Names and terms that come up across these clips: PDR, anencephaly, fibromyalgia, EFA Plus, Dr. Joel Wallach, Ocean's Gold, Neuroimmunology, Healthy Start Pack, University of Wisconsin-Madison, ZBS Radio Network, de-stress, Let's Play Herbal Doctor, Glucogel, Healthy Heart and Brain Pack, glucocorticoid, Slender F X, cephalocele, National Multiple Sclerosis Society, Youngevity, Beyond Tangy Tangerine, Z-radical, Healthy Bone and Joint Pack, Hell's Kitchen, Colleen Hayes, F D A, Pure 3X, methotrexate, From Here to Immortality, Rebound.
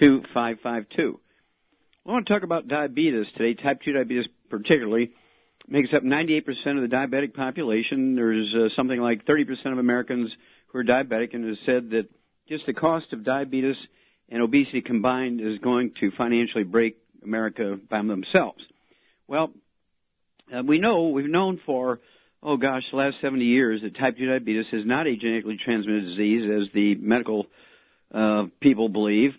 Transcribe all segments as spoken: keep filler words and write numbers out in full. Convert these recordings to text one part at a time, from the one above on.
two five five two. I want to talk about diabetes today. Type two diabetes particularly makes up ninety-eight percent of the diabetic population. There's uh, something like thirty percent of Americans who are diabetic, and it is said that just the cost of diabetes and obesity combined is going to financially break America by themselves. Well, uh, we know, we've known for, oh gosh, the last seventy years that type two diabetes is not a genetically transmitted disease, as the medical uh, people believe.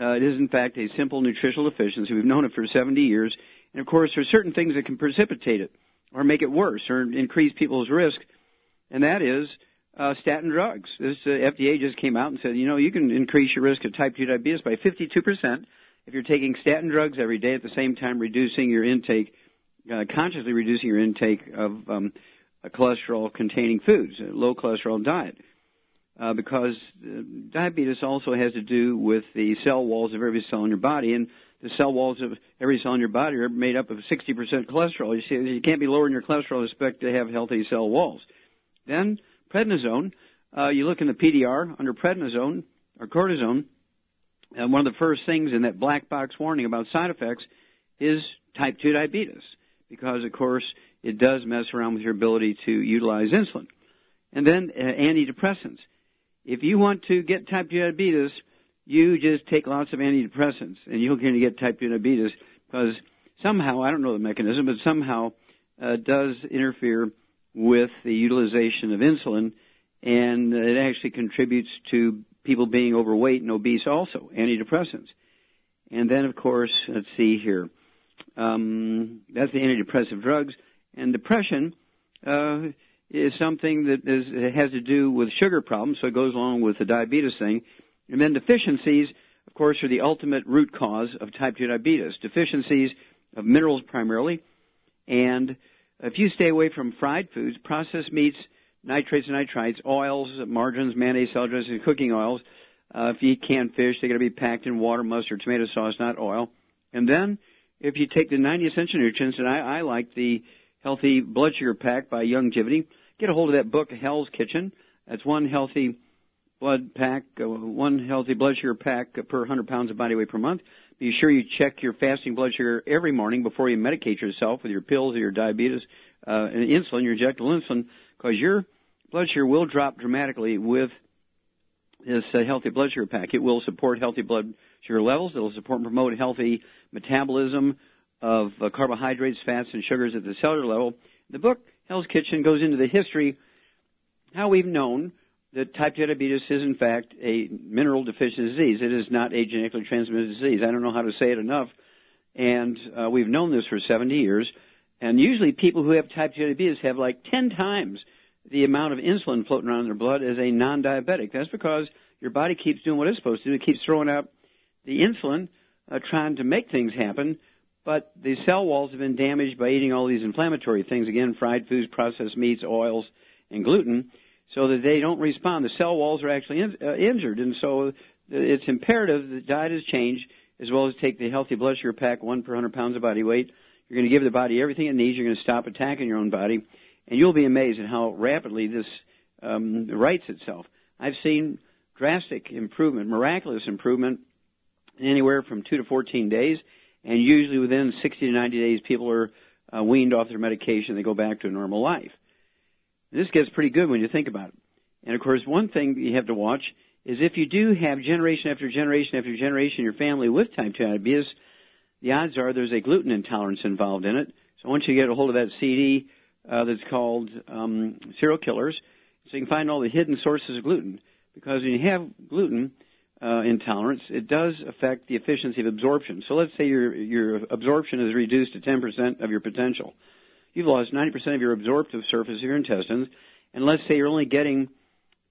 Uh, it is, in fact, a simple nutritional deficiency. We've known it for seventy years. And, of course, there are certain things that can precipitate it or make it worse or increase people's risk, and that is Uh, statin drugs. This uh, F D A just came out and said, you know, you can increase your risk of type two diabetes by fifty-two percent if you're taking statin drugs every day at the same time reducing your intake, uh, consciously reducing your intake of um, cholesterol-containing foods, a low-cholesterol diet, uh, because uh, diabetes also has to do with the cell walls of every cell in your body, and the cell walls of every cell in your body are made up of sixty percent cholesterol. You see, you can't be lowering your cholesterol to expect to have healthy cell walls. Then prednisone, uh, you look in the P D R under prednisone or cortisone, and one of the first things in that black box warning about side effects is type two diabetes because, of course, it does mess around with your ability to utilize insulin. And then uh, antidepressants. If you want to get type two diabetes, you just take lots of antidepressants, and you're going to get type two diabetes because somehow, I don't know the mechanism, but somehow uh, does interfere with the utilization of insulin, and it actually contributes to people being overweight and obese also, antidepressants. And then, of course, let's see here. Um, that's the antidepressive drugs. And depression uh, is something that is, it has to do with sugar problems, so it goes along with the diabetes thing. And then deficiencies, of course, are the ultimate root cause of type two diabetes, deficiencies of minerals primarily, and if you stay away from fried foods, processed meats, nitrates and nitrites, oils, margarines, mayonnaise, salad dressings, and cooking oils, uh, if you eat canned fish, they're going to be packed in water, mustard, tomato sauce, not oil. And then if you take the ninety essential nutrients, and I, I like the Healthy Blood Sugar Pack by Youngevity, get a hold of that book, Hell's Kitchen. That's one healthy blood pack, uh, one healthy blood sugar pack per one hundred pounds of body weight per month. Be sure you check your fasting blood sugar every morning before you medicate yourself with your pills or your diabetes uh, and insulin, your injectable insulin, because your blood sugar will drop dramatically with this uh, healthy blood sugar pack. It will support healthy blood sugar levels. It will support and promote healthy metabolism of uh, carbohydrates, fats, and sugars at the cellular level. The book, Hell's Kitchen, goes into the history, how we've known that type two diabetes is, in fact, a mineral deficient disease. It is not a genetically transmitted disease. I don't know how to say it enough. And uh, we've known this for seventy years. And usually people who have type two diabetes have like ten times the amount of insulin floating around in their blood as a non-diabetic. That's because your body keeps doing what it's supposed to do. It keeps throwing out the insulin, uh, trying to make things happen. But the cell walls have been damaged by eating all these inflammatory things, again, fried foods, processed meats, oils, and gluten, so that they don't respond. The cell walls are actually in, uh, injured, and so it's imperative that diet is changed, as well as take the healthy blood sugar pack, one per one hundred pounds of body weight, You're going to give the body everything it needs. You're going to stop attacking your own body, and you'll be amazed at how rapidly this um, rights itself. I've seen drastic improvement, miraculous improvement, in anywhere from two to fourteen days, and usually within sixty to ninety days, people are uh, weaned off their medication. They go back to a normal life. And this gets pretty good when you think about it. And, of course, one thing you have to watch is if you do have generation after generation after generation in your family with type two diabetes, the odds are there's a gluten intolerance involved in it. So once you get a hold of that C D uh, that's called um, Serial Killers, so you can find all the hidden sources of gluten. Because when you have gluten uh, intolerance, it does affect the efficiency of absorption. So let's say your your absorption is reduced to ten percent of your potential. You've lost ninety percent of your absorptive surface of your intestines. And let's say you're only getting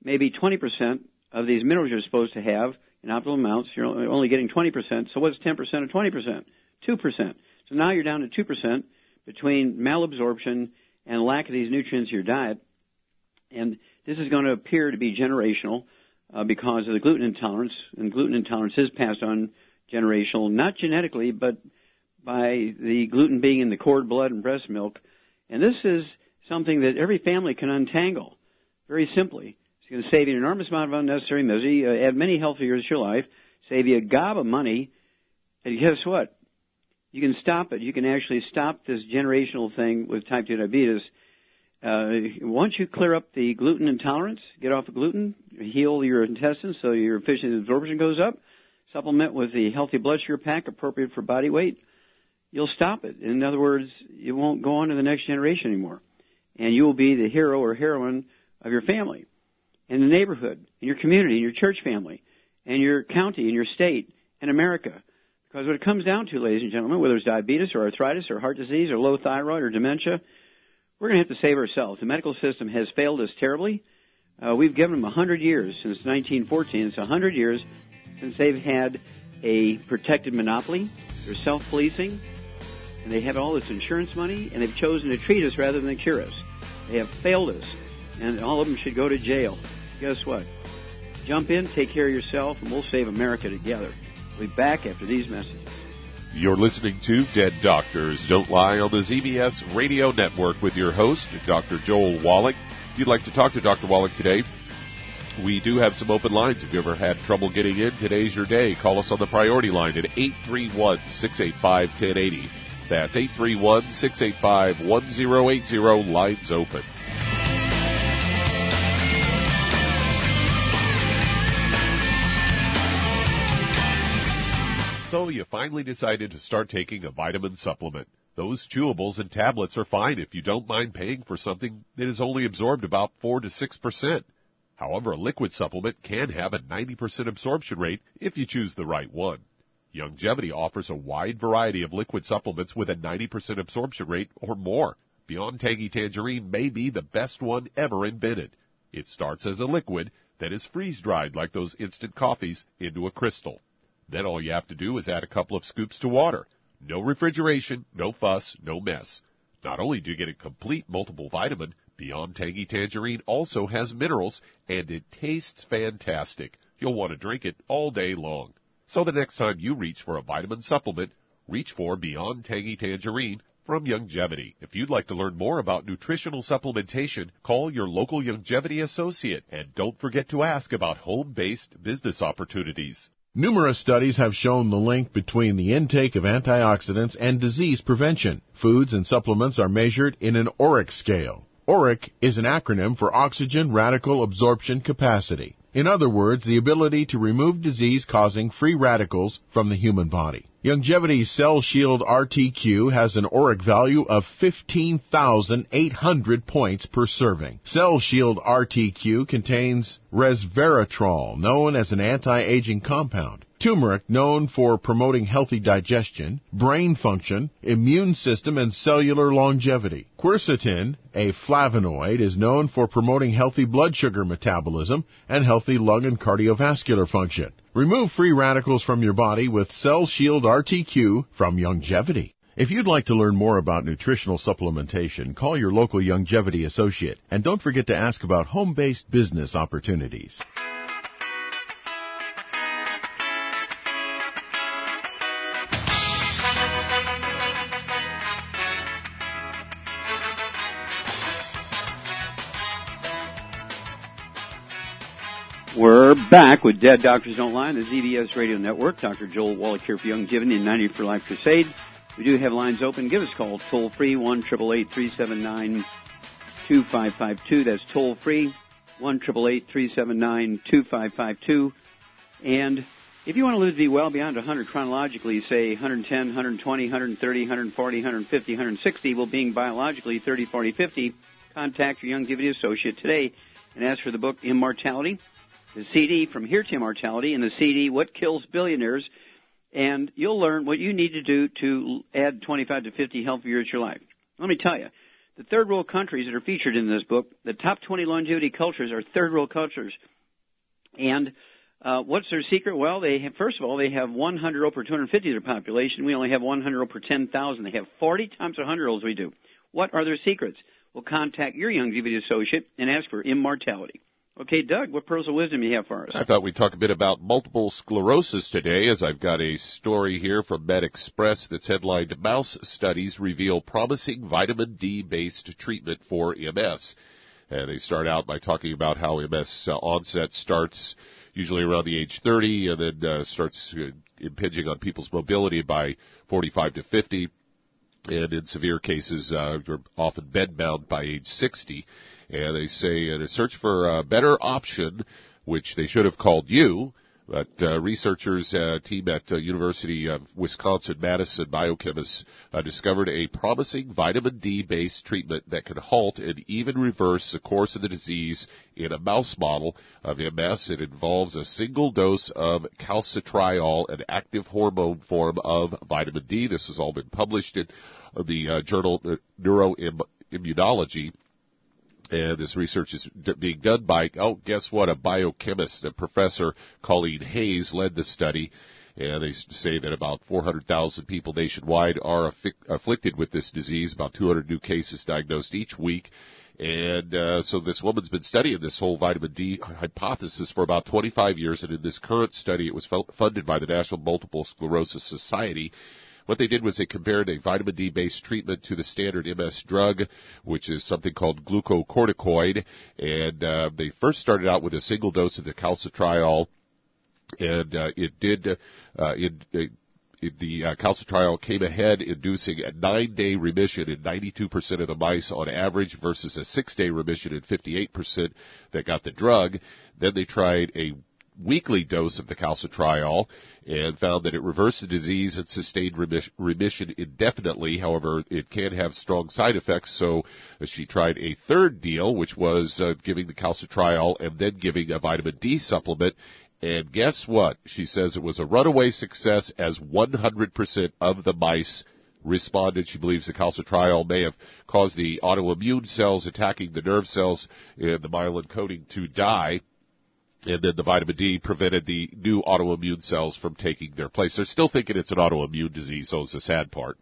maybe twenty percent of these minerals you're supposed to have in optimal amounts. You're only getting twenty percent. So what's ten percent of twenty percent? two percent. So now you're down to two percent between malabsorption and lack of these nutrients in your diet. And this is going to appear to be generational uh, because of the gluten intolerance. And gluten intolerance is passed on generational, not genetically, but by the gluten being in the cord blood and breast milk. And this is something that every family can untangle very simply. It's going to save you an enormous amount of unnecessary misery, uh, add many healthy years to your life, save you a gob of money, and guess what? You can stop it. You can actually stop this generational thing with type two diabetes. Uh, once you clear up the gluten intolerance, get off the gluten, heal your intestines so your efficiency of absorption goes up, supplement with the Healthy Blood Sugar Pack appropriate for body weight, you'll stop it. In other words, it won't go on to the next generation anymore, and you will be the hero or heroine of your family, in the neighborhood, in your community, in your church family, in your county, in your state, in America. Because what it comes down to, ladies and gentlemen, whether it's diabetes or arthritis or heart disease or low thyroid or dementia, we're going to have to save ourselves. The medical system has failed us terribly. Uh, we've given them one hundred years since nineteen fourteen. It's one hundred years since they've had a protected monopoly. They're self-policing, and they have all this insurance money, and they've chosen to treat us rather than cure us. They have failed us, and all of them should go to jail. Guess what? Jump in, take care of yourself, and we'll save America together. We'll be back after these messages. You're listening to Dead Doctors Don't Lie on the Z B S Radio Network with your host, Doctor Joel Wallach. If you'd like to talk to Doctor Wallach today, we do have some open lines. If you ever had trouble getting in, today's your day. Call us on the priority line at eight three one, six eight five, one zero eight zero. That's eight three one, six eight five, one zero eight zero. Lines open. So you finally decided to start taking a vitamin supplement. Those chewables and tablets are fine if you don't mind paying for something that is only absorbed about four to six percent. However, a liquid supplement can have a ninety percent absorption rate if you choose the right one. Youngevity offers a wide variety of liquid supplements with a ninety percent absorption rate or more. Beyond Tangy Tangerine may be the best one ever invented. It starts as a liquid that is freeze-dried like those instant coffees into a crystal. Then all you have to do is add a couple of scoops to water. No refrigeration, no fuss, no mess. Not only do you get a complete multiple vitamin, Beyond Tangy Tangerine also has minerals, and it tastes fantastic. You'll want to drink it all day long. So the next time you reach for a vitamin supplement, reach for Beyond Tangy Tangerine from Youngevity. If you'd like to learn more about nutritional supplementation, call your local Youngevity associate, and don't forget to ask about home-based business opportunities. Numerous studies have shown the link between the intake of antioxidants and disease prevention. Foods and supplements are measured in an O R A C scale. O R A C is an acronym for Oxygen Radical Absorption Capacity. In other words, the ability to remove disease-causing free radicals from the human body. Youngevity's Cell Shield R T Q has an O R A C value of fifteen thousand eight hundred points per serving. Cell Shield R T Q contains resveratrol, known as an anti-aging compound, turmeric, known for promoting healthy digestion, brain function, immune system, and cellular longevity. Quercetin, a flavonoid, is known for promoting healthy blood sugar metabolism and healthy lung and cardiovascular function. Remove free radicals from your body with Cell Shield R T Q from Youngevity. If you'd like to learn more about nutritional supplementation, call your local Youngevity associate. And don't forget to ask about home-based business opportunities. We're back with Dead Doctors Don't Lie on the Z B S Radio Network. Doctor Joel Wallach here for Youngevity and ninety for Life Crusade. We do have lines open. Give us a call. Toll free, one eight eight eight, three seven nine, two five five two. That's toll free, one eight eight eight, three seven nine, two five five two. And if you want to live to be well beyond one hundred chronologically, say one hundred ten, one hundred twenty, one hundred thirty, one hundred forty, one hundred fifty, one hundred sixty, well, being biologically thirty, forty, fifty, contact your Youngevity associate today and ask for the book Immortality, the C D From Here to Immortality, and the C D What Kills Billionaires, and you'll learn what you need to do to add twenty-five to fifty healthy years to your life. Let me tell you, the third world countries that are featured in this book, the top twenty longevity cultures are third world cultures. And uh, what's their secret? Well, they have, first of all, they have one hundred over two hundred fifty of their population. We only have one hundred over ten thousand. They have forty times one hundred as we do. What are their secrets? Well, contact your Youngevity associate and ask for Immortality. Okay, Doug, what pearls of wisdom do you have for us? I thought we'd talk a bit about multiple sclerosis today, as I've got a story here from MedExpress that's headlined, Mouse Studies Reveal Promising Vitamin D-Based Treatment for M S. And they start out by talking about how M S uh, onset starts usually around the age thirty and then uh, starts uh, impinging on people's mobility by forty-five to fifty. And in severe cases, uh, you're often bedbound by age sixty. And they say in a search for a better option, which they should have called you, but uh, researchers, uh, team at uh, University of Wisconsin-Madison biochemists uh, discovered a promising vitamin D-based treatment that can halt and even reverse the course of the disease in a mouse model of M S. It involves a single dose of calcitriol, an active hormone form of vitamin D. This has all been published in the uh, journal uh, Neuroimmunology. And this research is being done by, oh, guess what, a biochemist. A professor, Colleen Hayes, led the study. And they say that about four hundred thousand people nationwide are affi- afflicted with this disease, about two hundred new cases diagnosed each week. And uh, so this woman's been studying this whole vitamin D hypothesis for about twenty-five years. And in this current study, it was f- funded by the National Multiple Sclerosis Society. What they did was they compared a vitamin D-based treatment to the standard M S drug, which is something called glucocorticoid. And uh, they first started out with a single dose of the calcitriol, and uh, it did uh, it, it, it, the uh, calcitriol came ahead, inducing a nine-day remission in ninety-two percent of the mice on average versus a six-day remission in fifty-eight percent that got the drug. Then they tried a weekly dose of the calcitriol and found that it reversed the disease and sustained remission indefinitely. However, it can have strong side effects, so she tried a third deal, which was uh, giving the calcitriol and then giving a vitamin D supplement. And guess what? She says it was a runaway success, as one hundred percent of the mice responded. She believes the calcitriol may have caused the autoimmune cells attacking the nerve cells in the myelin coating to die. And then the vitamin D prevented the new autoimmune cells from taking their place. They're still thinking it's an autoimmune disease, so it's the sad part.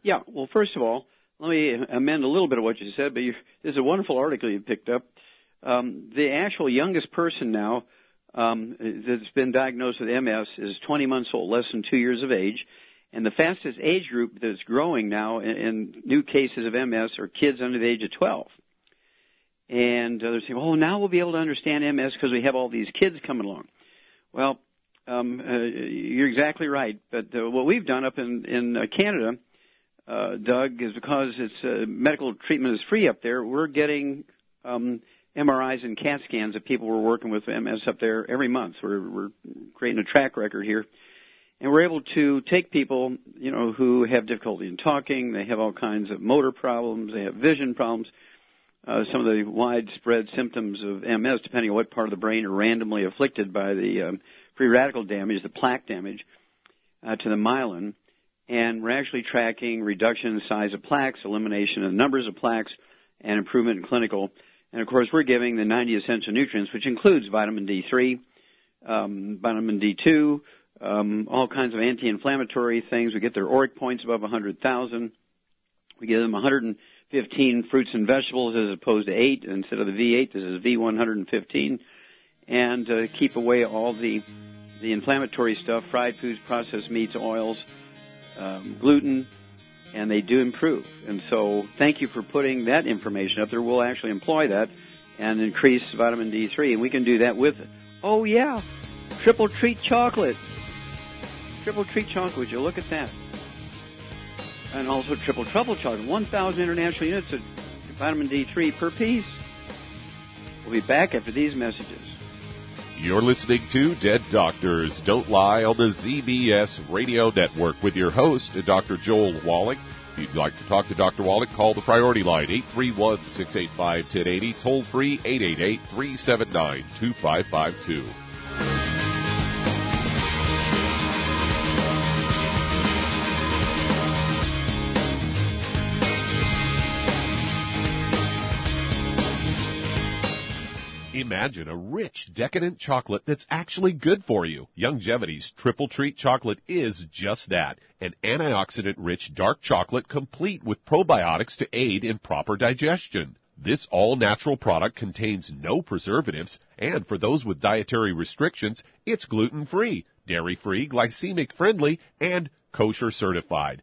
Yeah, well, first of all, let me amend a little bit of what you said, but you, this is a wonderful article you picked up. Um, the actual youngest person now um, that's been diagnosed with M S is twenty months old, less than two years of age. And the fastest age group that's growing now in, in new cases of M S are kids under the age of twelve. And uh, they're saying, oh, now we'll be able to understand M S because we have all these kids coming along. Well, um, uh, you're exactly right. But uh, what we've done up in, in uh, Canada, uh, Doug, is because it's uh, medical treatment is free up there, we're getting um, M R Is and C A T scans of people we're working with M S up there every month. We're, we're creating a track record here. And we're able to take people, you know, who have difficulty in talking, they have all kinds of motor problems, they have vision problems. Uh, some of the widespread symptoms of M S, depending on what part of the brain are randomly afflicted by the um, free radical damage, the plaque damage uh, to the myelin. And we're actually tracking reduction in size of plaques, elimination of numbers of plaques, and improvement in clinical. And, of course, we're giving the ninety essential nutrients, which includes vitamin D three, um, vitamin D two, um, all kinds of anti-inflammatory things. We get their O R A C points above one hundred thousand. We give them one hundred fifteen fruits and vegetables as opposed to eight. Instead of the V eight, this is V one hundred fifteen. And uh, keep away all the the inflammatory stuff, fried foods, processed meats, oils, um, gluten, and they do improve. And so thank you for putting that information up there. We'll actually employ that and increase vitamin D three. And we can do that with, oh, yeah, Triple Treat Chocolate. Triple Treat Chocolate, would you look at that? And also Triple Trouble Chocolate, one thousand international units of vitamin D three per piece. We'll be back after these messages. You're listening to Dead Doctors Don't Lie on the Z B S Radio Network with your host, Doctor Joel Wallach. If you'd like to talk to Doctor Wallach, call the priority line, eight three one, six eight five, one zero eight zero, toll free, eight eight eight, three seven nine, two five five two. Imagine a rich, decadent chocolate that's actually good for you. Youngevity's Triple Treat Chocolate is just that, an antioxidant-rich dark chocolate complete with probiotics to aid in proper digestion. This all-natural product contains no preservatives, and for those with dietary restrictions, it's gluten-free, dairy-free, glycemic-friendly, and kosher certified.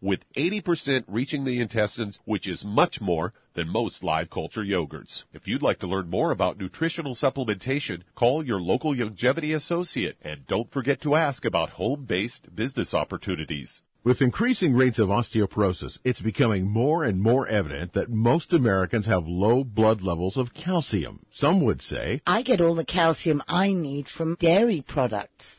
with eighty percent reaching the intestines, which is much more than most live culture yogurts. If you'd like to learn more about nutritional supplementation, call your local Youngevity associate, and don't forget to ask about home-based business opportunities. With increasing rates of osteoporosis, it's becoming more and more evident that most Americans have low blood levels of calcium. Some would say, I get all the calcium I need from dairy products.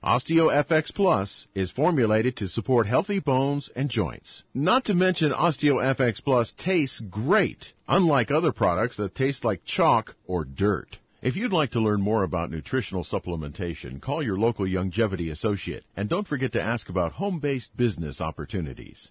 Osteo F X Plus is formulated to support healthy bones and joints. Not to mention, Osteo F X Plus tastes great, unlike other products that taste like chalk or dirt. If you'd like to learn more about nutritional supplementation, call your local Youngevity associate, and don't forget to ask about home-based business opportunities.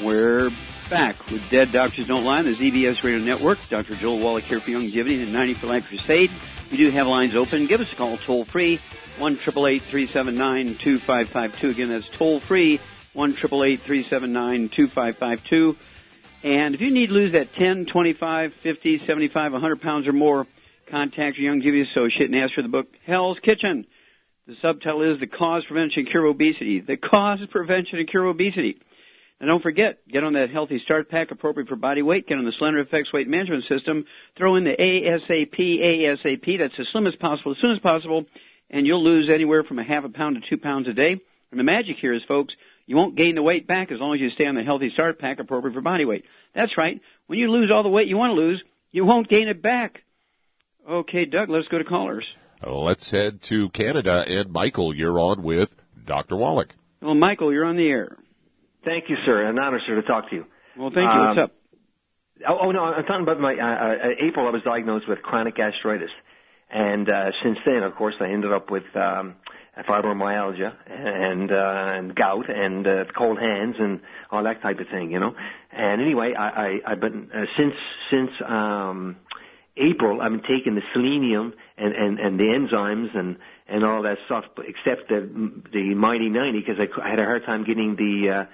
We're back with Dead Doctors Don't Lie on the Z B S Radio Network. Doctor Joel Wallach here for Youngevity and ninety for Life Crusade. We do have lines open. Give us a call toll-free, one eight eight eight, three seven nine, two five five two. Again, that's toll-free, one eight eight eight, three seven nine, two five five two. And if you need to lose that ten, twenty-five, fifty, seventy-five, one hundred pounds or more, contact your Youngevity associate and ask for the book, Hell's Kitchen. The subtitle is The Cause, Prevention, and Cure Obesity. The Cause, Prevention, and Cure Obesity. And don't forget, get on that Healthy Start Pack appropriate for body weight. Get on the Slender F X Weight Management System. Throw in the A S A P, A S A P. That's as slim as possible, as soon as possible. And you'll lose anywhere from a half a pound to two pounds a day. And the magic here is, folks, you won't gain the weight back as long as you stay on the Healthy Start Pack appropriate for body weight. That's right. When you lose all the weight you want to lose, you won't gain it back. Okay, Doug, let's go to callers. Let's head to Canada. And, Michael, you're on with Doctor Wallach. Well, Michael, you're on the air. Thank you, sir. An honor, sir, to talk to you. Well, thank you. Um, What's up? Oh, oh, no, I'm talking about my uh, uh, April. I was diagnosed with chronic gastritis, and uh, since then, of course, I ended up with um, fibromyalgia and, uh, and gout and uh, cold hands and all that type of thing, you know. And anyway, I, I, I've been uh, since since um, April, I've been taking the selenium and, and, and the enzymes and, and all that stuff, except the the Mighty ninety, because I, I had a hard time getting the uh,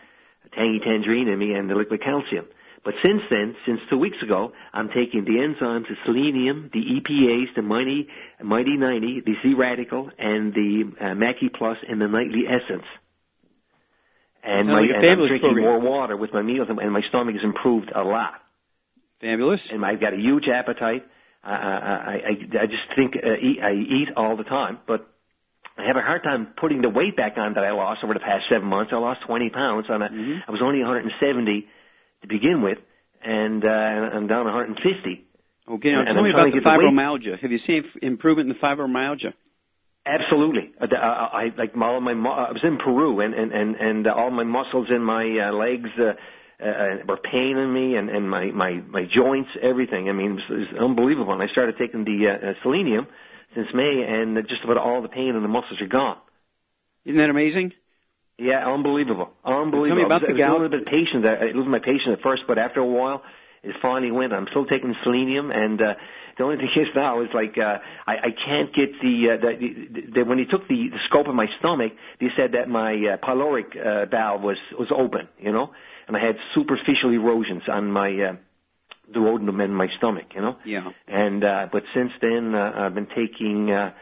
Tangy Tangerine in me and the liquid calcium. But since then, since two weeks ago, I'm taking the enzymes, the selenium, the E P As, the Mighty, Mighty ninety, the Z-radical, and the uh, Mackie Plus, and the Nightly Essence. And, my, like and I'm drinking program. more water with my meals, and my stomach has improved a lot. Fabulous. And I've got a huge appetite. Uh, I, I, I just think uh, eat, I eat all the time, but I have a hard time putting the weight back on that I lost over the past seven months. I lost twenty pounds. On a, mm-hmm. I was only one hundred seventy to begin with, and uh, I'm down one hundred fifty. Okay, now and tell I'm me about the fibromyalgia. The Have you seen improvement in the fibromyalgia? Absolutely. Uh, I like all my. I was in Peru, and and and, and all my muscles in my uh, legs uh, uh, were paining me, and and my my my joints, everything. I mean, it was, it was unbelievable. And I started taking the uh, selenium since May, and just about all the pain in the muscles are gone. Isn't that amazing? Yeah, unbelievable, unbelievable. Tell me about I was, the gout. I was a little bit patient. I was my patient at first, but after a while, it finally went. I'm still taking selenium, and uh, the only thing is now is like uh, I, I can't get the, uh, the, the, the when he took the, the scope of my stomach, they said that my uh, pyloric uh, valve was was open, you know, and I had superficial erosions on my uh, the duodenum and my stomach, you know. Yeah. And uh, but since then, uh, I've been taking. Uh,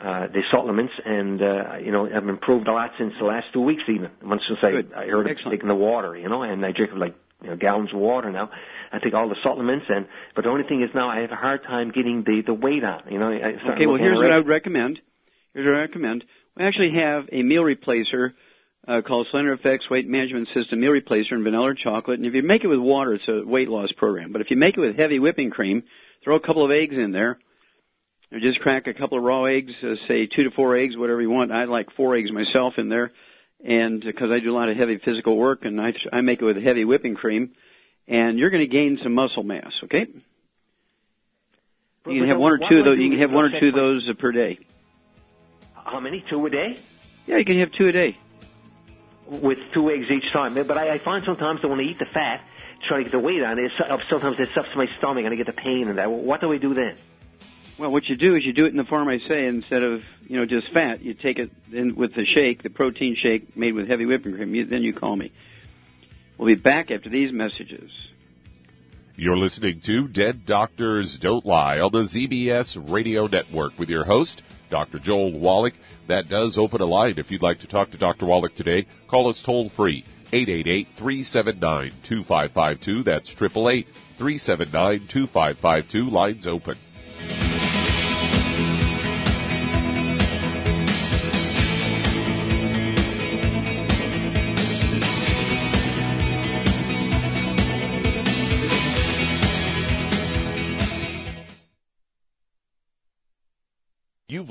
Uh, the supplements, and, uh, you know, I've improved a lot since the last two weeks even, since I, I heard of taking the water, you know, and I drink like you know, gallons of water now. I take all the supplements, and but the only thing is now I have a hard time getting the, the weight on, you know. I okay, well, here's what I would recommend. Here's what I recommend. We actually have a meal replacer uh, called Slender F X Weight Management System Meal Replacer in vanilla or chocolate, and if you make it with water, it's a weight loss program. But if you make it with heavy whipping cream, throw a couple of eggs in there, or just crack a couple of raw eggs, uh, say two to four eggs, whatever you want. I like four eggs myself in there, and because I do a lot of heavy physical work, and I, I make it with heavy whipping cream, and you're going to gain some muscle mass. Okay, you can have one or two of those. You can have one or two of those per day. How many? Two a day? Yeah, you can have two a day. With two eggs each time, but I, I find sometimes that when I eat the fat, trying to get the weight on it, sometimes it sucks my stomach, and I get the pain and that. What do we do then? Well, what you do is you do it in the form I say. Instead of, you know, just fat, you take it in with the shake, the protein shake made with heavy whipping cream. You, then you call me. We'll be back after these messages. You're listening to Dead Doctors Don't Lie on the Z B S Radio Network with your host, Doctor Joel Wallach. That does open a line. If you'd like to talk to Doctor Wallach today, call us toll-free, eight eight eight, three seven nine, two five five two. That's eight eight eight, three seven nine, two five five two. Lines open. You've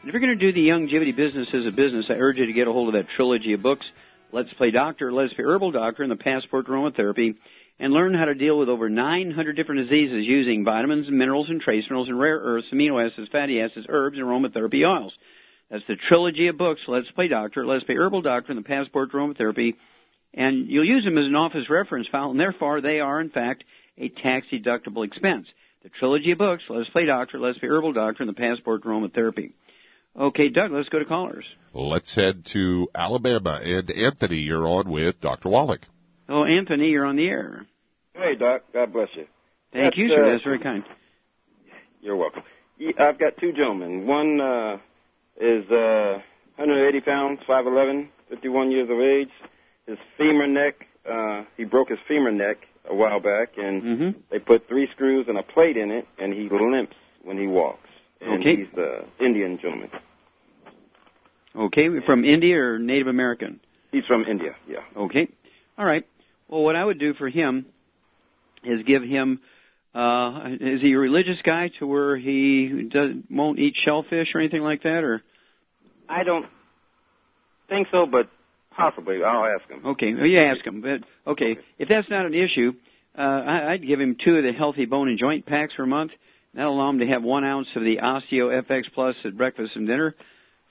And if you're going to do the Youngevity business as a business, I urge you to get a hold of that trilogy of books, Let's Play Doctor, Let's Play Herbal Doctor, and The Passport to Aromatherapy, and learn how to deal with over nine hundred different diseases using vitamins and minerals and trace minerals and rare earths, amino acids, fatty acids, herbs, and aromatherapy oils. That's the trilogy of books, Let's Play Doctor, Let's Play Herbal Doctor, and The Passport to Aromatherapy. And you'll use them as an office reference file, and therefore they are, in fact, a tax-deductible expense. The trilogy of books, Let's Play Doctor, Let's Play Herbal Doctor, and The Passport to Aromatherapy. Okay, Doug, let's go to callers. Let's head to Alabama. And Anthony, you're on with Doctor Wallach. Oh, Anthony, you're on the air. Hey, Doc. God bless you. Thank That's, you, sir. Uh, That's very kind. You're welcome. I've got two gentlemen. One uh, is uh, one hundred eighty pounds, five eleven, fifty-one years of age. His femur neck, uh, he broke his femur neck a while back, and mm-hmm. they put three screws and a plate in it, and he limps when he walks. And okay. He's the Indian gentleman. Okay. From India or Native American? He's from India, yeah. Okay. All right. Well, what I would do for him is give him, uh, is he a religious guy to where he does, won't eat shellfish or anything like that? Or I don't think so, but possibly. I'll ask him. Okay. Well, yeah, ask him. But, okay. okay. If that's not an issue, uh, I'd give him two of the Healthy Bone and Joint Packs per month. That'll allow him to have one ounce of the Osteo F X Plus at breakfast and dinner,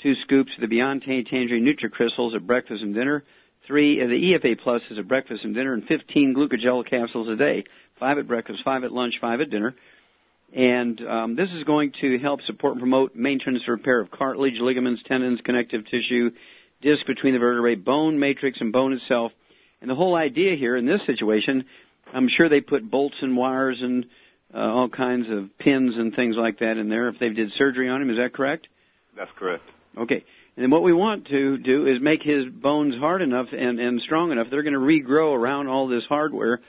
two scoops of the Beyond Tangy Tangerine Nutri-Crystals at breakfast and dinner, three of the E F A Plus is at breakfast and dinner, and fifteen Glucogel capsules a day, five at breakfast, five at lunch, five at dinner. And um, this is going to help support and promote maintenance and repair of cartilage, ligaments, tendons, connective tissue, disc between the vertebrae, bone matrix, and bone itself. And the whole idea here in this situation, I'm sure they put bolts and wires and uh, all kinds of pins and things like that in there if they did surgery on him. Is that correct? That's correct. Okay. And what we want to do is make his bones hard enough and, and strong enough. They're going to regrow around all this hardware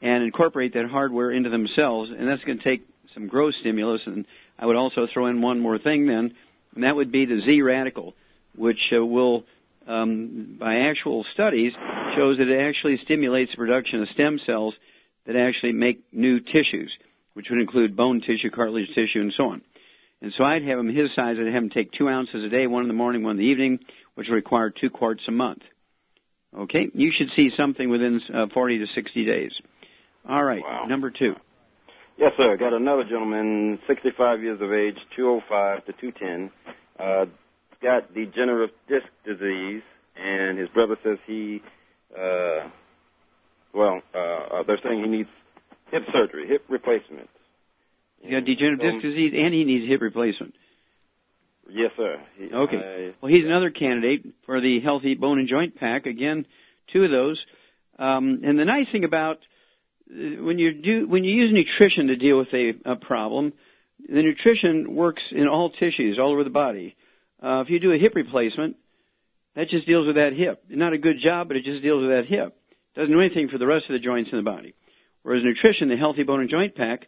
and incorporate that hardware into themselves. And that's going to take some growth stimulus. And I would also throw in one more thing then, and that would be the Z-radical, which uh, will, um, by actual studies, shows that it actually stimulates the production of stem cells that actually make new tissues, which would include bone tissue, cartilage tissue, and so on. And so I'd have him his size. I'd have him take two ounces a day, one in the morning, one in the evening, which would require two quarts a month. Okay, you should see something within uh, forty to sixty days. All right, wow. Number two. Yes, sir. I got another gentleman, sixty-five years of age, two oh five to two ten. Uh, got degenerative disc disease, and his brother says he, uh, well, uh, they're saying he needs hip surgery, hip replacement. He got degenerative um, disc disease, and he needs hip replacement. Yes, sir. He, okay. I, well, he's yeah. another candidate for the Healthy Bone and Joint Pack. Again, two of those. Um, and the nice thing about when you do when you use nutrition to deal with a, a problem, the nutrition works in all tissues, all over the body. Uh, if you do a hip replacement, that just deals with that hip. Not a good job, but it just deals with that hip. Doesn't do anything for the rest of the joints in the body. Whereas nutrition, the Healthy Bone and Joint Pack,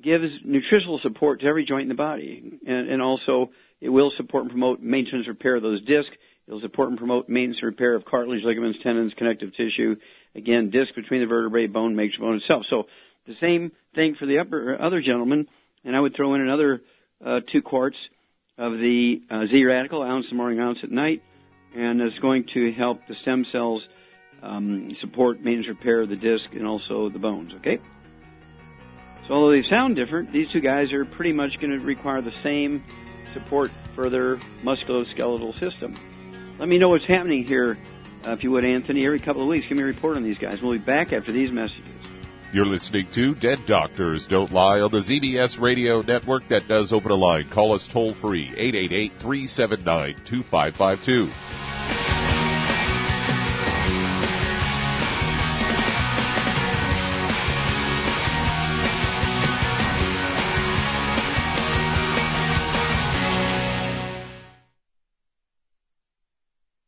gives nutritional support to every joint in the body, and, and also it will support and promote maintenance repair of those discs. It will support and promote maintenance and repair of cartilage, ligaments, tendons, connective tissue. Again, disc between the vertebrae, bone makes bone itself. So the same thing for the upper, other gentleman. And I would throw in another uh, two quarts of the uh, Z-radical, ounce in the morning, ounce at night. And it's going to help the stem cells um, support maintenance repair of the disc and also the bones, okay? So although they sound different, these two guys are pretty much going to require the same support for their musculoskeletal system. Let me know what's happening here, uh, if you would, Anthony. Every couple of weeks, give me a report on these guys. We'll be back after these messages. You're listening to Dead Doctors Don't Lie on the Z B S Radio Network. That does open a line. Call us toll-free, eight eight eight, three seven nine, two five five two.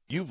You've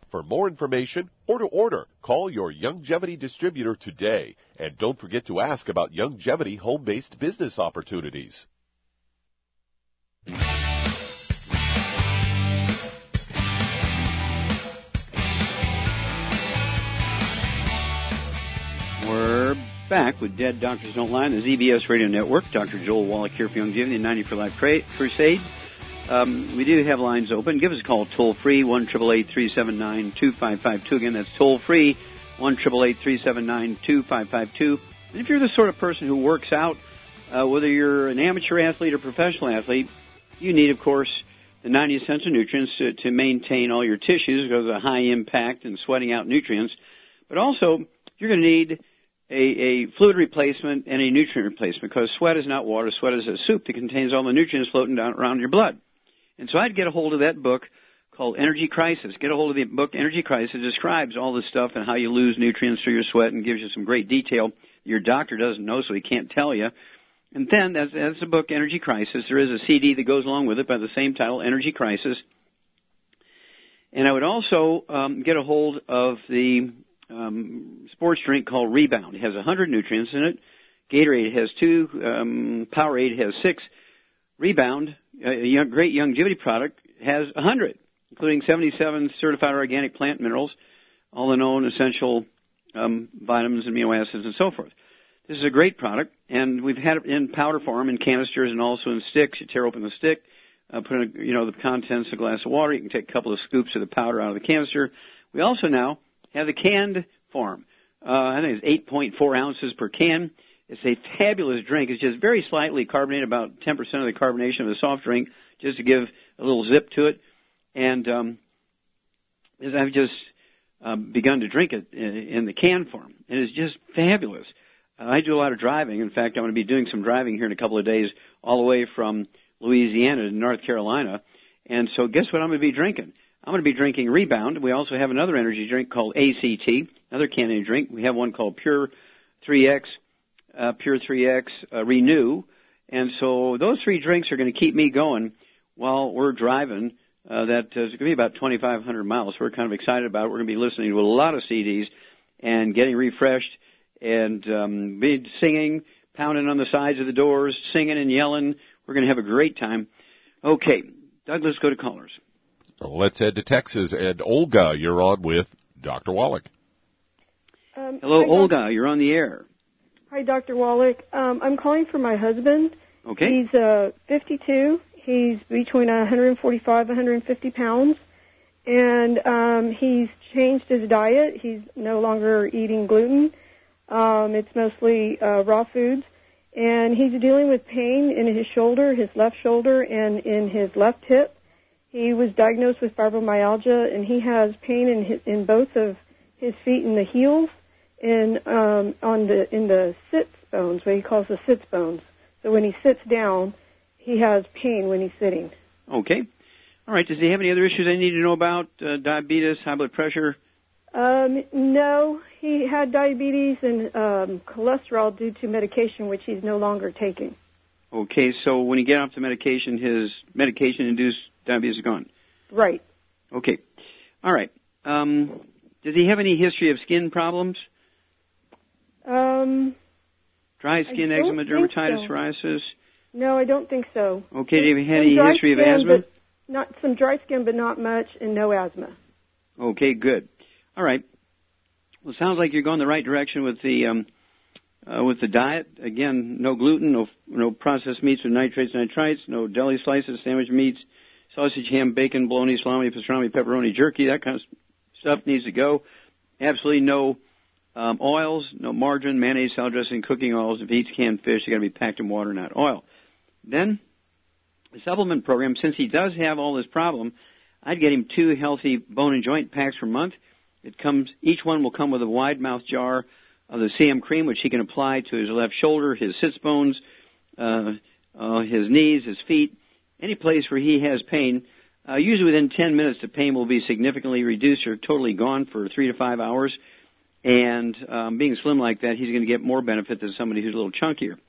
For more information or to order, call your Youngevity distributor today. And don't forget to ask about Youngevity home-based business opportunities. We're back with Dead Doctors Don't Lie on the Z B S Radio Network. Doctor Joel Wallach here for Youngevity and ninety for Life Crusade. Um, we do have lines open. Give us a call toll-free, one eight eight eight, three seven nine, two five five two. Again, that's toll-free, one eight eight eight, three seven nine, two five five two. And if you're the sort of person who works out, uh, whether you're an amateur athlete or professional athlete, you need, of course, the ninety essential nutrients to, to maintain all your tissues because of the high impact and sweating out nutrients. But also, you're going to need A, a fluid replacement and a nutrient replacement because sweat is not water. Sweat is a soup that contains all the nutrients floating down around your blood. And so I'd get a hold of that book called Energy Crisis. Get a hold of the book Energy Crisis. It describes all this stuff and how you lose nutrients through your sweat and gives you some great detail your doctor doesn't know, so he can't tell you. And then that's, that's the book Energy Crisis. There is a C D that goes along with it by the same title, Energy Crisis. And I would also um, get a hold of the um, sports drink called Rebound. It has one hundred nutrients in it. Gatorade has two. Um, Powerade has six. Rebound, a young, great Youngevity product, has one hundred, including seventy-seven certified organic plant minerals, all the known essential um, vitamins, amino acids, and so forth. This is a great product, and we've had it in powder form, in canisters, and also in sticks. You tear open the stick, uh, put in, you know, the contents of a glass of water. You can take a couple of scoops of the powder out of the canister. We also now have the canned form. Uh, I think it's eight point four ounces per can. It's a fabulous drink. It's just very slightly carbonated, about ten percent of the carbonation of the soft drink, just to give a little zip to it. And um, I've just uh, begun to drink it in, in the can form. And it's just fabulous. Uh, I do a lot of driving. In fact, I'm going to be doing some driving here in a couple of days all the way from Louisiana to North Carolina. And so guess what I'm going to be drinking? I'm going to be drinking Rebound. We also have another energy drink called A C T, another can energy drink. We have one called Pure three X. Uh, Pure three X, uh, Renew. And so those three drinks are going to keep me going while we're driving. Uh, that is going to be about twenty-five hundred miles. We're kind of excited about it. We're going to be listening to a lot of C Ds and getting refreshed and um, be singing, pounding on the sides of the doors, singing and yelling. We're going to have a great time. Okay, Doug, let's go to callers. Well, let's head to Texas. And Olga, you're on with Doctor Wallach. Um, Hello, Olga. You're on the air. Hi, Doctor Wallach. Um, I'm calling for my husband. Okay. He's uh, fifty-two. He's between one forty-five, one fifty pounds. And um, he's changed his diet. He's no longer eating gluten. Um, it's mostly uh, raw foods. And he's dealing with pain in his shoulder, his left shoulder, and in his left hip. He was diagnosed with fibromyalgia, and he has pain in his, in both of his feet and the heels. In um, on the in the sits bones, what he calls the sits bones. So when he sits down, he has pain when he's sitting. Okay. All right. Does he have any other issues I need to know about? Uh, diabetes, high blood pressure? Um, no. He had diabetes and um, cholesterol due to medication, which he's no longer taking. Okay. So when he gets off the medication, his medication-induced diabetes is gone? Right. Okay. All right. Um, does he have any history of skin problems? Um, dry skin, eczema, dermatitis, so. psoriasis? No, I don't think so. Okay, do you have any history of asthma? Not some dry skin, but not much, and no asthma. Okay, good. All right. Well, it sounds like you're going the right direction with the um, uh, with the diet. Again, no gluten, no no processed meats with nitrates, nitrites, no deli slices, sandwich meats, sausage, ham, bacon, bologna, salami, pastrami, pepperoni, jerky. That kind of stuff needs to go. Absolutely no. Um, oils, no margarine, mayonnaise, salad dressing, cooking oils. If he eats canned fish, they're going to be packed in water, not oil. Then, the supplement program, since he does have all this problem, I'd get him two healthy bone and joint packs per month. It comes, each one will come with a wide mouth jar of the C M cream, which he can apply to his left shoulder, his sits bones, uh, uh, his knees, his feet, any place where he has pain. Uh, usually within ten minutes, the pain will be significantly reduced or totally gone for three to five hours. And um, being slim like that, he's going to get more benefit than somebody who's a little chunkier.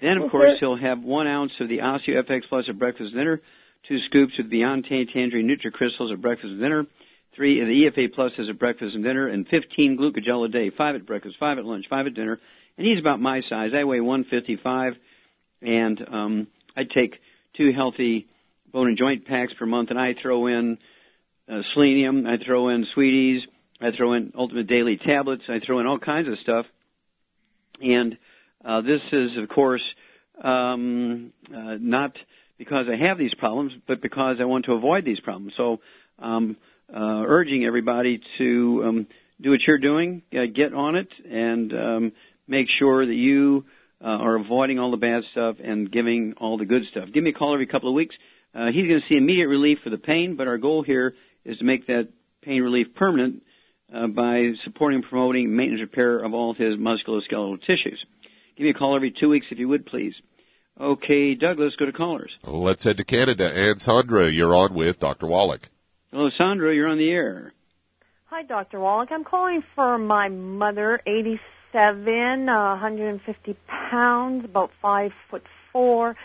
Then, of course, he'll have one ounce of the Osteo F X Plus at breakfast and dinner, two scoops of Beyond Tangy Tangerine Nutri-Crystals at breakfast and dinner, three of the E F A Plus at breakfast and dinner, and fifteen Glucogel a day, five at breakfast, five at lunch, five at dinner. And he's about my size. I weigh one fifty-five, and um, I take two healthy bone and joint packs per month, and I throw in uh, selenium, I throw in Sweet Eze, I throw in Ultimate Daily Tablets. I throw in all kinds of stuff. And uh, this is, of course, um, uh, not because I have these problems, but because I want to avoid these problems. So um, uh, urging everybody to um, do what you're doing, uh, get on it, and um, make sure that you uh, are avoiding all the bad stuff and giving all the good stuff. Give me a call every couple of weeks. Uh, he's going to see immediate relief for the pain, but our goal here is to make that pain relief permanent. Uh, by supporting and promoting maintenance repair of all of his musculoskeletal tissues. Give me a call every two weeks if you would, please. Okay, Doug, let's go to callers. Well, let's head to Canada. And Sandra, you're on with Doctor Wallach. Hello, Sandra, you're on the air. Hi, Doctor Wallach. I'm calling for my mother, eighty-seven, uh, one hundred fifty pounds, about five foot four.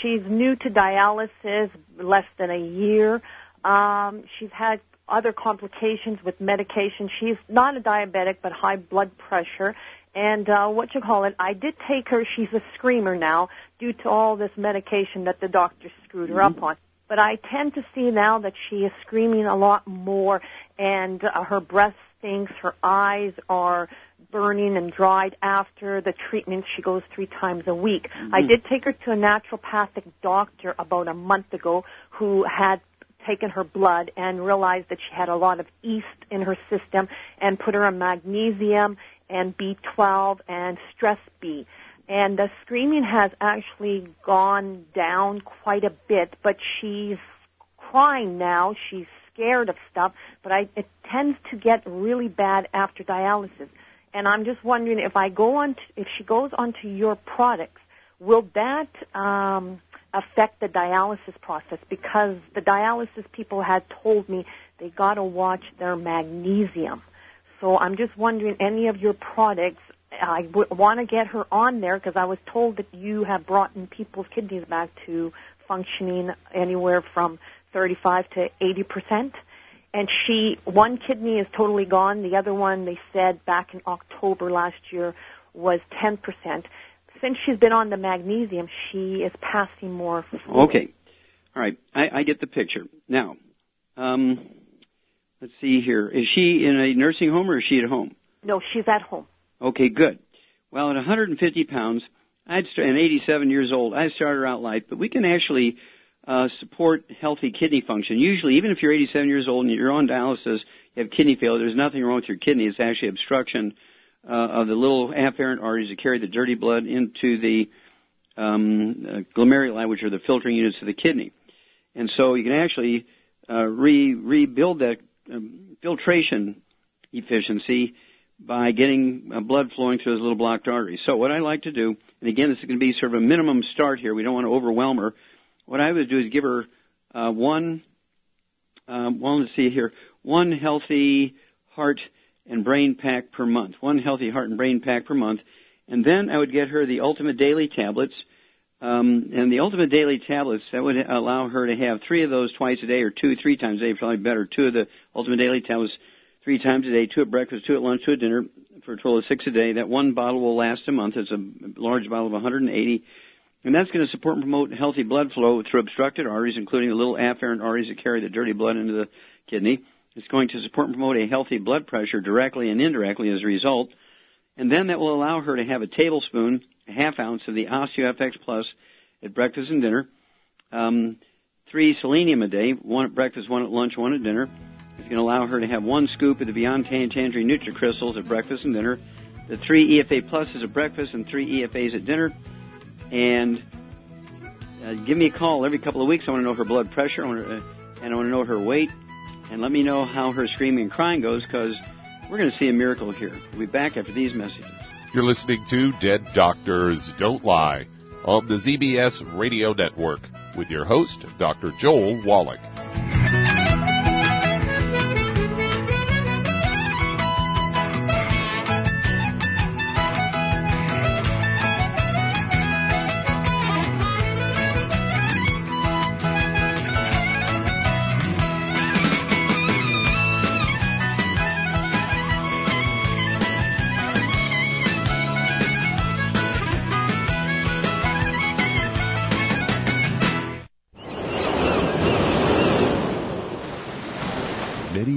She's new to dialysis, less than a year. Um, she's had other complications with medication. She's not a diabetic, but high blood pressure. And uh, what you call it, I did take her. She's a screamer now due to all this medication that the doctor screwed her up on. But I tend to see now that she is screaming a lot more, and uh, her breath stinks, her eyes are burning and dried after the treatment. She goes three times a week. Mm-hmm. I did take her to a naturopathic doctor about a month ago who had taken her blood and realized that she had a lot of yeast in her system and put her on magnesium and B twelve and stress B. And the screaming has actually gone down quite a bit, but she's crying now. She's scared of stuff, but I, it tends to get really bad after dialysis. And I'm just wondering if I go on, to, if she goes onto your products, will that um, affect the dialysis process? Because the dialysis people had told me they got to watch their magnesium. So I'm just wondering, any of your products, I w- want to get her on there because I was told that you have brought in people's kidneys back to functioning anywhere from thirty-five to eighty percent. And she, one kidney is totally gone. The other one, they said back in October last year, was ten percent. Since she's been on the magnesium, she is passing more fluid. Okay. All right. I, I get the picture. Now, um, let's see here. Is she in a nursing home or is she at home? No, she's at home. Okay, good. Well, at one hundred fifty pounds I'd start, and eighty-seven years old, I started her out light, but we can actually Uh, support healthy kidney function. Usually, even if you're eighty-seven years old and you're on dialysis, you have kidney failure, there's nothing wrong with your kidney. It's actually obstruction uh, of the little afferent arteries that carry the dirty blood into the um, uh, glomeruli, which are the filtering units of the kidney. And so you can actually uh, re- rebuild that um, filtration efficiency by getting uh, blood flowing through those little blocked arteries. So what I like to do, and again, this is going to be sort of a minimum start here. We don't want to overwhelm her. What I would do is give her uh, one, um, well, let's see here, one healthy heart and brain pack per month, one healthy heart and brain pack per month. And then I would get her the Ultimate Daily Tablets. Um, and the Ultimate Daily Tablets, that would allow her to have three of those twice a day or two, three times a day, probably better. Two of the Ultimate Daily Tablets three times a day, two at breakfast, two at lunch, two at dinner, for a total of six a day. That one bottle will last a month. It's a large bottle of one hundred eighty. And that's going to support and promote healthy blood flow through obstructed arteries, including the little afferent arteries that carry the dirty blood into the kidney. It's going to support and promote a healthy blood pressure directly and indirectly as a result. And then that will allow her to have a tablespoon, a half ounce of the Osteo F X Plus at breakfast and dinner, um, three selenium a day, one at breakfast, one at lunch, one at dinner. It's going to allow her to have one scoop of the Beyond Tangy Tangerine Nutri-Crystals at breakfast and dinner, the three E F A Pluses at breakfast and three E F As at dinner. And uh, give me a call every couple of weeks. I want to know her blood pressure, I want to, uh, and I want to know her weight. And let me know how her screaming and crying goes, because we're going to see a miracle here. We'll be back after these messages. You're listening to Dead Doctors Don't Lie on the Z B S Radio Network with your host, Doctor Joel Wallach.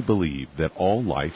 Believe that all life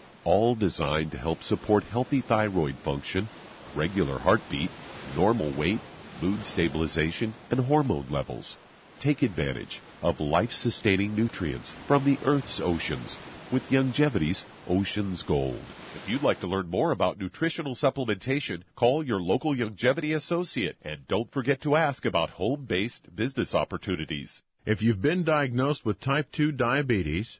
all designed to help support healthy thyroid function, regular heartbeat, normal weight, mood stabilization, and hormone levels. Take advantage of life-sustaining nutrients from the Earth's oceans with Youngevity's Ocean's Gold. If you'd like to learn more about nutritional supplementation, call your local Youngevity associate, and don't forget to ask about home-based business opportunities. If you've been diagnosed with type two diabetes,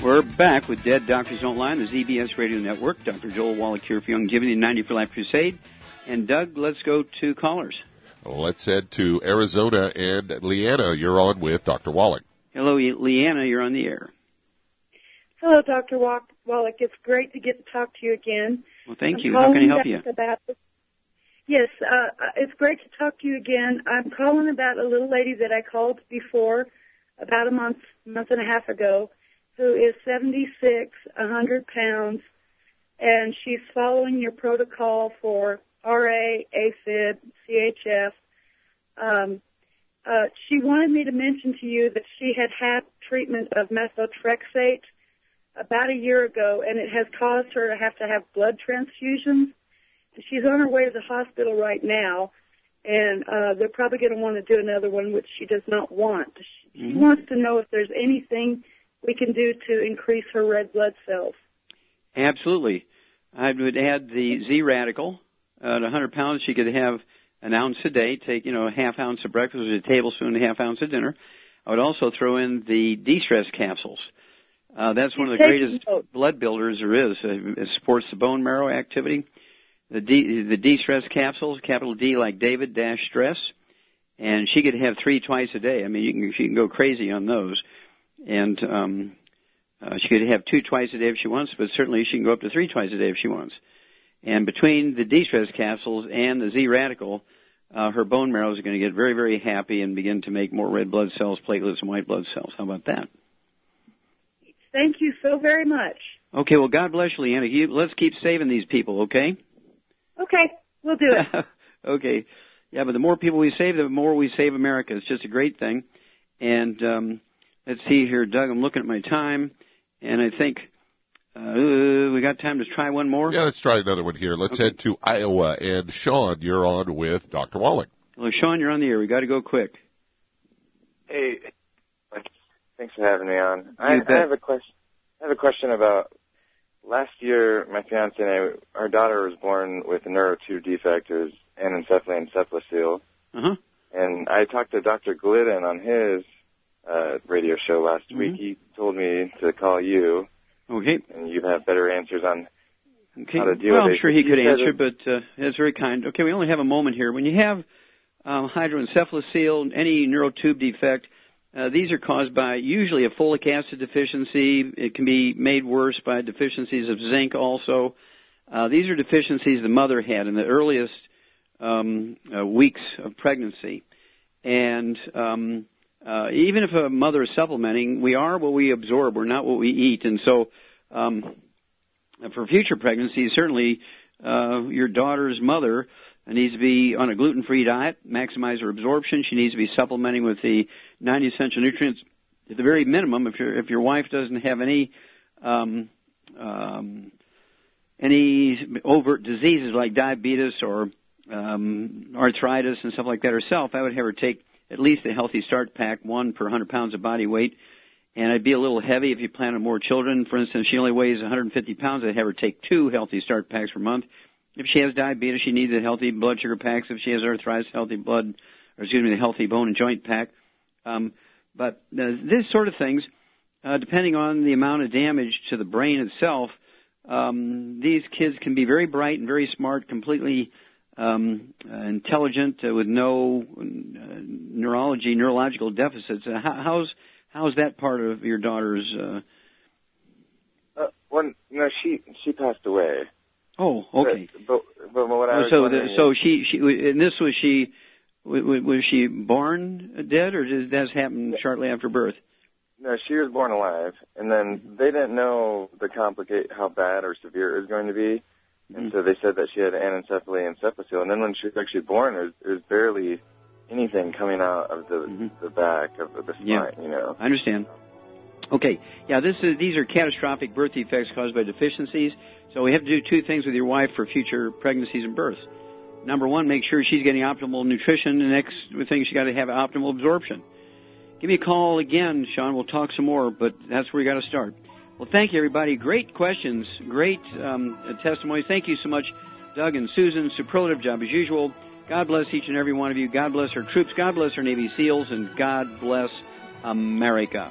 We're back with Dead Doctors Don't Lie on the Z B S Radio Network. Doctor Joel Wallach here for Youngevity and ninety for Life Crusade. And, Doug, let's go to callers. Let's head to Arizona. And, Leanna, you're on with Doctor Wallach. Hello, Leanna. You're on the air. Hello, Doctor Wallach. It's great to get to talk to you again. Well, thank you. How can I help you? About yes, uh, it's great to talk to you again. I'm calling about a little lady that I called before about a month, month and a half ago, who is seventy-six, one hundred pounds, and she's following your protocol for R A, AFib, C H F. Um, uh, she wanted me to mention to you that she had had treatment of methotrexate about a year ago, and it has caused her to have to have blood transfusions. And she's on her way to the hospital right now, and uh, they're probably going to want to do another one, which she does not want. She mm-hmm. wants to know if there's anything we can do to increase her red blood cells. Absolutely. I would add the Z-radical. Uh, at one hundred pounds, she could have an ounce a day, take, you know, a half ounce of breakfast, a tablespoon, a half ounce of dinner. I would also throw in the de-stress capsules. Uh, that's one of the greatest blood builders there is. It supports the bone marrow activity. The D, the de-stress capsules, capital D like David, dash stress. And she could have three twice a day. I mean, you can, she can go crazy on those. And um, uh, she could have two twice a day if she wants, but certainly she can go up to three twice a day if she wants. And between the de-stress capsules and the Z-radical, uh, her bone marrow is going to get very, very happy and begin to make more red blood cells, platelets, and white blood cells. How about that? Thank you so very much. Okay, well, God bless you, Leanna. You, let's keep saving these people, okay? Okay, we'll do it. Okay. Yeah, but the more people we save, the more we save America. It's just a great thing. And um let's see here, Doug. I'm looking at my time, and I think uh, we got time to try one more. Yeah, let's try another one here. Let's okay. head to Iowa, and Sean, you're on with Doctor Wallach. Hello, Sean. You're on the air. We got to go quick. Hey, thanks for having me on. I, I have a question. I have a question about last year. My fiance and I, our daughter was born with a neuro two defect, anencephaly and cephalocele. Uh-huh. And I talked to Doctor Glidden on his Uh, radio show last mm-hmm. week. He told me to call you. Okay. And you'd have better answers on okay. how to deal well, with it. I'm sure he could you answer, but uh, that's very kind. Okay, we only have a moment here. When you have um, hydroencephalocele, any neural tube defect, uh, these are caused by usually a folic acid deficiency. It can be made worse by deficiencies of zinc also. Uh, these are deficiencies the mother had in the earliest um, uh, weeks of pregnancy. And um, uh, even if a mother is supplementing, we are what we absorb. We're not what we eat. And so um, for future pregnancies, certainly uh, your daughter's mother needs to be on a gluten-free diet, maximize her absorption. She needs to be supplementing with the nine essential nutrients. At the very minimum, if your if your wife doesn't have any um, um, any overt diseases like diabetes or um, arthritis and stuff like that herself, I would have her take at least a Healthy Start Pack, one per one hundred pounds of body weight. And I'd be a little heavy if you plan on more children. For instance, she only weighs one hundred fifty pounds. I'd have her take two Healthy Start Packs per month. If she has diabetes, she needs a Healthy Blood Sugar Pack. If she has arthritis, healthy blood, or excuse me, the Healthy Bone and Joint Pack. Um, But uh, this sort of things, uh, depending on the amount of damage to the brain itself, um, these kids can be very bright and very smart, completely um, uh, intelligent uh, with no uh, neurology, neurological deficits. Uh, how, how's how's that part of your daughter's? Uh... Uh, when no, she she passed away. Oh, okay. But, but, but what I was oh, so the, so she she and this was she. Was she born dead, or did that happen shortly after birth? No, she was born alive, and then they didn't know the complicate how bad or severe it was going to be, and mm-hmm. so they said that she had anencephaly and cephacele. And then when she was actually born, there was, there was barely anything coming out of the mm-hmm. the back of the spine. Yeah. You know, I understand. Okay, yeah, this is these are catastrophic birth defects caused by deficiencies. So we have to do two things with your wife for future pregnancies and births. Number one, make sure she's getting optimal nutrition. The next thing, she's got to have optimal absorption. Give me a call again, Sean. We'll talk some more, but that's where you got to start. Well, thank you, everybody. Great questions, great um, testimonies. Thank you so much, Doug and Susan. Superlative job as usual. God bless each and every one of you. God bless our troops. God bless our Navy SEALs. And God bless America.